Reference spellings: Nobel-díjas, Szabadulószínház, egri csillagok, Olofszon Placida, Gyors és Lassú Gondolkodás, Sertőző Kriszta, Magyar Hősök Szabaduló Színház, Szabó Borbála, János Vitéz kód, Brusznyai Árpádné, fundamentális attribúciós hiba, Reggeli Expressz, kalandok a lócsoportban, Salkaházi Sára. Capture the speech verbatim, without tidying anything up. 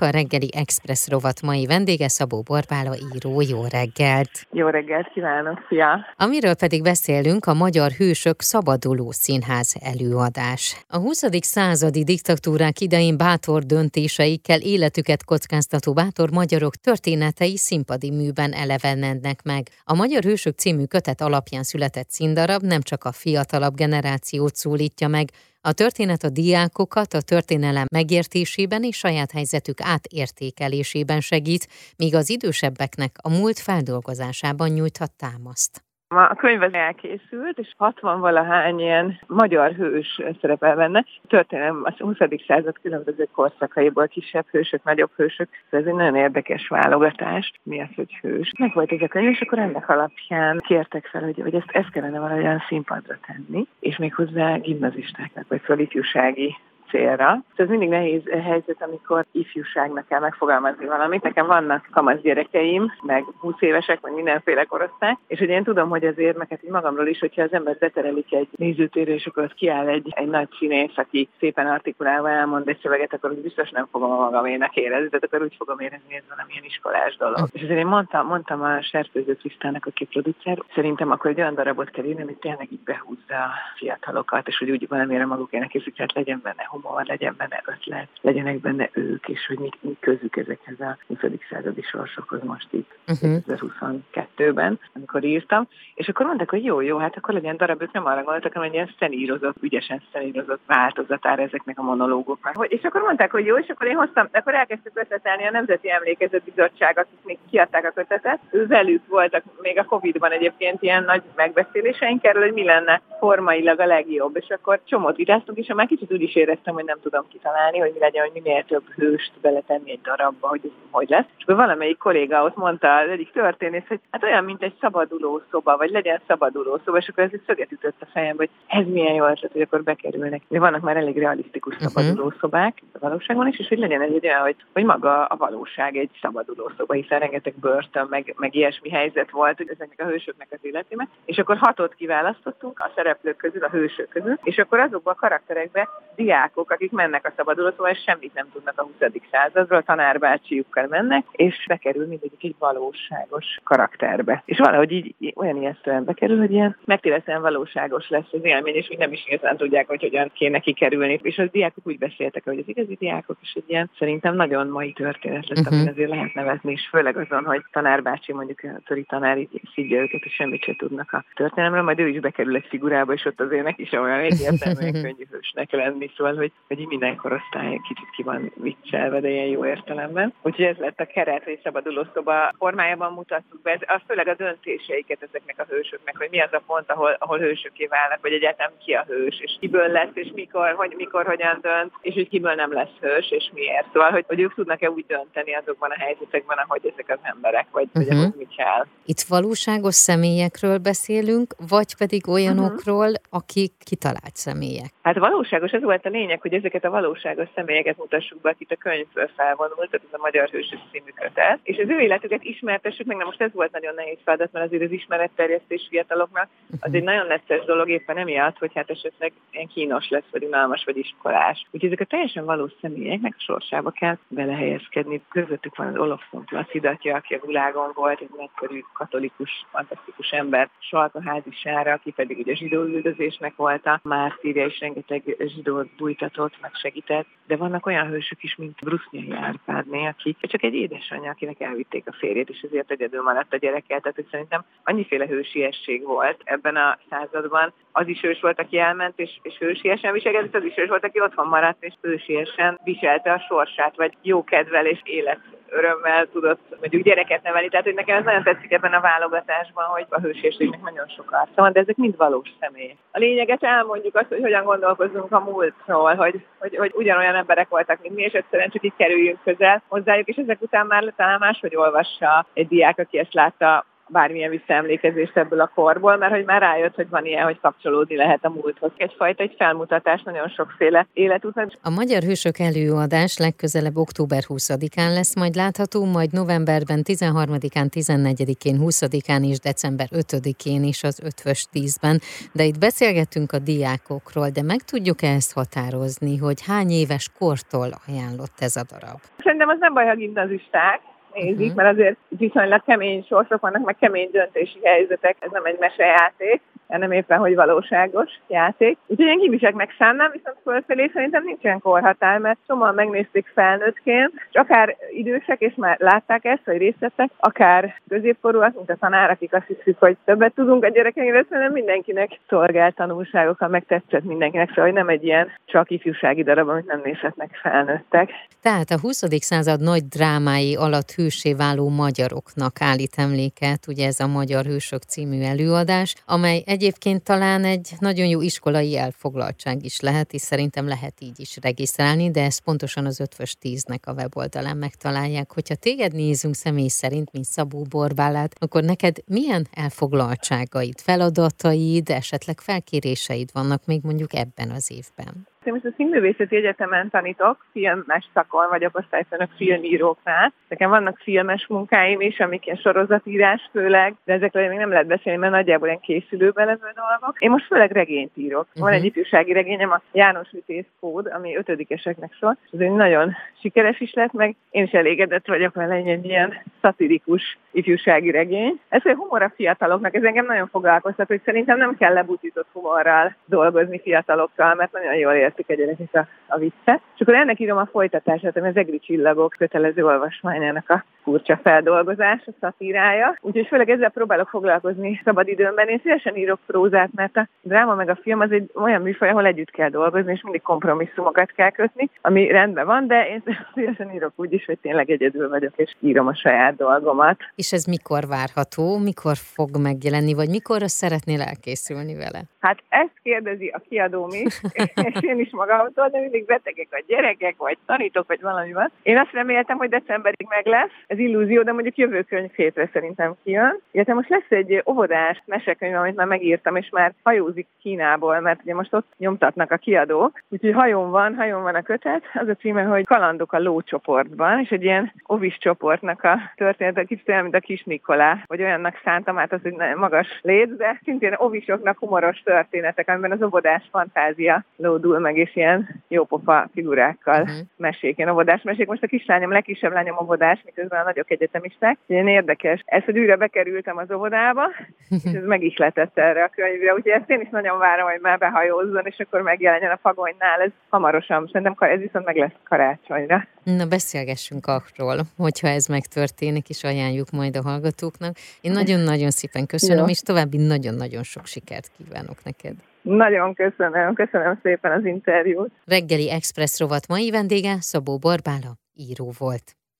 A Reggeli Expressz rovat mai vendége Szabó Borbála író. Jó reggelt! Jó reggelt kívánok, szia! Amiről pedig beszélünk, a Magyar Hősök Szabaduló Színház előadás. A huszadik századi diktatúrák idején bátor döntéseikkel életüket kockáztató bátor magyarok történetei színpadi műben elevenednek meg. A Magyar Hősök című kötet alapján született színdarab nem csak a fiatalabb generációt szólítja meg, a történet a diákokat a történelem megértésében és saját helyzetük átértékelésében segít, míg az idősebbeknek a múlt feldolgozásában nyújthat támaszt. A könyv elkészült, és hatvan valahány ilyen magyar hős szerepel benne. Történelem a huszadik század különböző korszakaiból, kisebb hősök, nagyobb hősök. Ez egy nagyon érdekes válogatás, mi az, hogy hős. Meg volt ez a könyv, és akkor ennek alapján kértek fel, hogy, hogy ezt, ezt kellene valahogyan színpadra tenni, és méghozzá gimnazistáknak, vagy szóval ifjúsági célra. Ez mindig nehéz helyzet, amikor ifjúságnak kell megfogalmazni valamit. Nekem vannak kamasz gyerekeim, meg húsz évesek, meg mindenféle korosztály, és hogy én tudom, hogy azért, meg hát így magamról is, hogyha az ember beterelik egy nézőtérre, és akkor ott kiáll egy, egy nagy színész, aki szépen artikulálva elmond egy szöveget, akkor biztos nem fogom a magaménak érezni, tehát akkor úgy fogom érezni, ez valamilyen iskolás dolog. És azért én mondtam, mondtam a Sertőző Krisztának, aki producer, szerintem akkor egy olyan darabot kell írni, amit tényleg így behúzza a fiatalokat, és hogy úgy valamire magukének készített, legyen benne humor, legyen benne ötlet, legyenek benne ők, és hogy mi közük ezekhez a huszadik századi sorsokhoz most itt, uh-huh. huszonkettőben, amikor írtam, és akkor mondták, hogy jó, jó, hát akkor legyen darab, ők nem arra gondoltak, hanem egy ilyen szenírozott, ügyesen szenírozott változatára ezeknek a monológoknak. És akkor mondták, hogy jó, és akkor én hoztam, akkor elkezdtük ötletelni a Nemzeti Emlékezeti Bizottság, akik még kiadták a kötetet, ő velük voltak még a Covid-ban egyébként ilyen nagy megbeszéléseink erről, hogy mi lenne formailag a legjobb, és akkor csomót íráztunk, és már kicsit úgy is éreztem, hogy nem tudom kitalálni, hogy mi legyen, hogy minél több hőst beletenni egy darabba, hogy hogy lesz. És akkor valamelyik kolléga ott mondta, az egyik történész, hogy hát olyan, mint egy szabaduló szoba, vagy legyen szabaduló szoba, és akkor ez egy szöget ütött a fejembe, hogy ez milyen jó ötlet, hogy akkor bekerülnek. De vannak már elég realisztikus szabaduló szobák a valóságban is, és hogy legyen ez egy olyan, hogy, hogy maga a valóság egy szabaduló szoba, hiszen rengeteg börtön, meg, meg ilyesmi helyzet volt, hogy ezeknek a hősöknek az életében. És akkor hatot kiválasztottunk a szereplők közül, a hősök közül, és akkor azokban a karakterekben diák, akik mennek a szabadulószobába, és semmit nem tudnak a huszadik századról, tanárbácsiukkal mennek, és bekerül mindegyik egy valóságos karakterbe. És valahogy így olyan ijesztően bekerül, hogy ilyen megtérezően valóságos lesz az élmény, és úgy nem is igazán tudják, hogy hogyan kéne kikerülni. És a diákok úgy beszéltek, hogy az igazi diákok is egy ilyen szerintem nagyon mai történet lett, uh-huh. amit azért lehet nevezni, és főleg azon, hogy tanárbácsi, mondjuk a töri tanár így szidja őket, és semmit sem tudnak a történelemről, majd ő is bekerül egy figurába, és ott azért neki is olyan egyértelműen könnyű hősnek lenni, szóval Hogy, hogy minden korosztály kicsit ki van viccelve, de ilyen jó értelemben. Úgyhogy ez lett a keret, hogy szabadulószoba formájában mutattuk be, az főleg a döntéseiket ezeknek a hősöknek, hogy mi az a pont, ahol, ahol hősöké válnak, vagy egyáltalán ki a hős, és kiből lesz, és mikor, hogy, mikor hogyan dönt, és hogy kiből nem lesz hős, és miért. Szóval, hogy, hogy ők tudnak-e úgy dönteni azokban a helyzetekben, ahogy ezek az emberek, vagy uh-huh. hogy mit kell. Itt valóságos személyekről beszélünk, vagy pedig olyanokról, uh-huh. akik kitalált személyek. Hát valóságos, ez volt a lényeg, hogy ezeket a valóságos személyeket mutassuk be, akit a könyvből felvonult, tehát ez a Magyar Hősök című kötet. És az ő életüket ismertessük meg, na most ez volt nagyon nehéz feladat, mert azért az ismeretterjesztés fiataloknak az egy nagyon necces dolog, éppen emiatt, hogy hát esetleg ilyen kínos lesz, vagy unalmas, vagy iskolás. Úgyhogy ezek a teljesen valós személyeknek a sorsába kell belehelyezkedni. Közöttük van az Olofszon Placidatja, aki a Gulágon volt, egy nagyszerű katolikus, fantasztikus ember, Salkaházi Sára, aki pedig ugye zsidó üldözésnek volt a mártírja, és rengeteg zsidót bújtatott, meg segített, de vannak olyan hősök is, mint Brusznyai Árpádné, aki csak egy édesanyja, akinek elvitték a férjét, és ezért egyedül maradt a gyereke. Tehát szerintem annyiféle hősiesség volt ebben a században. Az is hős volt, aki elment, és, és hősiesen viselkedett, az is hős volt, aki otthon maradt, és hősiesen viselte a sorsát, vagy jó kedvel és élet örömmel tudott mondjuk gyereket nevelni. Tehát, hogy nekem ez nagyon tetszik ebben a válogatásban, hogy a hősérségnek nagyon sok arca van, de ezek mind valós személy. A lényeget elmondjuk azt, hogy hogyan gondolkozunk a múltról, hogy, hogy, hogy ugyanolyan emberek voltak, mint mi, és egyszerűen csak így kerüljünk közel hozzájuk, és ezek után már talán máshogy olvassa egy diák, aki ezt látta bármilyen visszaemlékezést ebből a korból, mert hogy már rájött, hogy van ilyen, hogy kapcsolódni lehet a múlthoz. Egyfajta egy felmutatás nagyon sokféle életútnak. A Magyar Hősök előadás legközelebb október huszadikán lesz majd látható, majd novemberben tizenharmadikán, tizennegyedikén, huszadikán és december ötödikén is az ötös tízben. De itt beszélgetünk a diákokról, de meg tudjuk ezt határozni, hogy hány éves kortól ajánlott ez a darab? Szerintem az nem baj, ha gimnazisták nézik, uh-huh. mert azért viszonylag kemény sorsok vannak, meg kemény döntési helyzetek, ez nem egy mesejáték, hanem éppen, hogy valóságos játék. Úgyhogy én gibiseknek szánnám, viszont fölfelé szerintem nincsen korhatár, mert sokan megnézték felnőttként, és akár idősek, és már látták ezt, vagy részt vettek, akár középkorúak, mint a tanár, akik azt hiszik, hogy többet tudunk a gyerekekről, szerintem mindenkinek szolgált tanulságokkal, meg tetszett mindenkinek, szóval nem egy ilyen csak ifjúsági darab, amit nem nézhetnek felnőttek. Tehát a huszadik század nagy drámái alatt hőssé váló magyaroknak állít emléket, ugye ez a Magyar Hősök című előadás, amely egyébként talán egy nagyon jó iskolai elfoglaltság is lehet, és szerintem lehet így is regisztrálni, de ezt pontosan az ötös tíznek a weboldalán megtalálják. Hogyha téged nézünk személy szerint, mint Szabó Borbálát, akkor neked milyen elfoglaltságaid, feladataid, esetleg felkéréseid vannak még mondjuk ebben az évben? Én most a Színművészeti Egyetemen tanítok, filmes szakon vagyok osztályfőnök filmíróknál. Nekem vannak filmes munkáim is, amik ilyen sorozatírás főleg, de ezekről még nem lehet beszélni, mert nagyjából ilyen készülőben levő dolgok. Én most főleg regényt írok. Van uh-huh. egy ifjúsági regényem, a János Vitéz kód, ami ötödikeseknek szól. Ez egy nagyon sikeres is lett, meg én is elégedett vagyok vele, egy ilyen szatirikus ifjúsági regény. Ez egy humor a fiataloknak, ez engem nagyon foglalkoztat, hogy szerintem nem kell lebutított humorral dolgozni fiatalokkal, mert nagyon jól ér. Egyenek a, a viccet. És akkor ennek írom a folytatását, ami az Egri Csillagok kötelező olvasmányának a furcsa feldolgozás, a szatírája. Úgyhogy főleg ezzel próbálok foglalkozni szabadidőmben. Én szívesen írok prózát, mert a dráma meg a film az egy olyan műfaj, ahol együtt kell dolgozni, és mindig kompromisszumokat kell kötni, ami rendben van, de én szívesen írok úgy is, hogy tényleg egyedül vagyok, és írom a saját dolgomat. És ez mikor várható? Mikor fog megjelenni, vagy mikorra szeretnél elkészülni vele? Hát ezt kérdezi a kiadóm is, és én is magamtól, de mindig betegek a gyerekek, vagy tanítok, vagy valami van. Én azt reméltem, hogy decemberig meg lesz. Ez illúzió, de mondjuk jövő könyv hétre szerintem kijön. Illetve most lesz egy óvodás mesekönyv, amit már megírtam, és már hajózik Kínából, mert ugye most ott nyomtatnak a kiadók. Úgyhogy hajón van, hajón van a kötet. Az a címe, hogy Kalandok a lócsoportban, és egy ilyen ovis csoportnak a története, kicsit olyan, mint a Kis Nikolá, vagy olyannak szántam át, az egy magas léc, de szintén ovisoknak humoros történetek, amiben az óvodás fantázia lódul meg, és ilyen jópofa figurákkal uh-huh. mesék, ilyen óvodás mesék. Most a kislányom, legkisebb lányom óvodás, miközben a nagyok egyetemisták. Ilyen érdekes. Ez, hogy újra bekerültem az óvodába, és ez megihletett erre a könyvre. Úgyhogy ezt én is nagyon várom, hogy már behajózzon, és akkor megjelenjen a fagonynál. Ez hamarosan, szerintem ez viszont meg lesz karácsonyra. Na, beszélgessünk arról, hogyha ez megtörténik, és ajánljuk majd a hallgatóknak. Én nagyon-nagyon szépen köszönöm, Jó. és további nagyon-nagyon sok sikert kívánok neked. Nagyon köszönöm, köszönöm szépen az interjút. Reggeli Expressz rovat mai vendége Szabó Borbála író volt.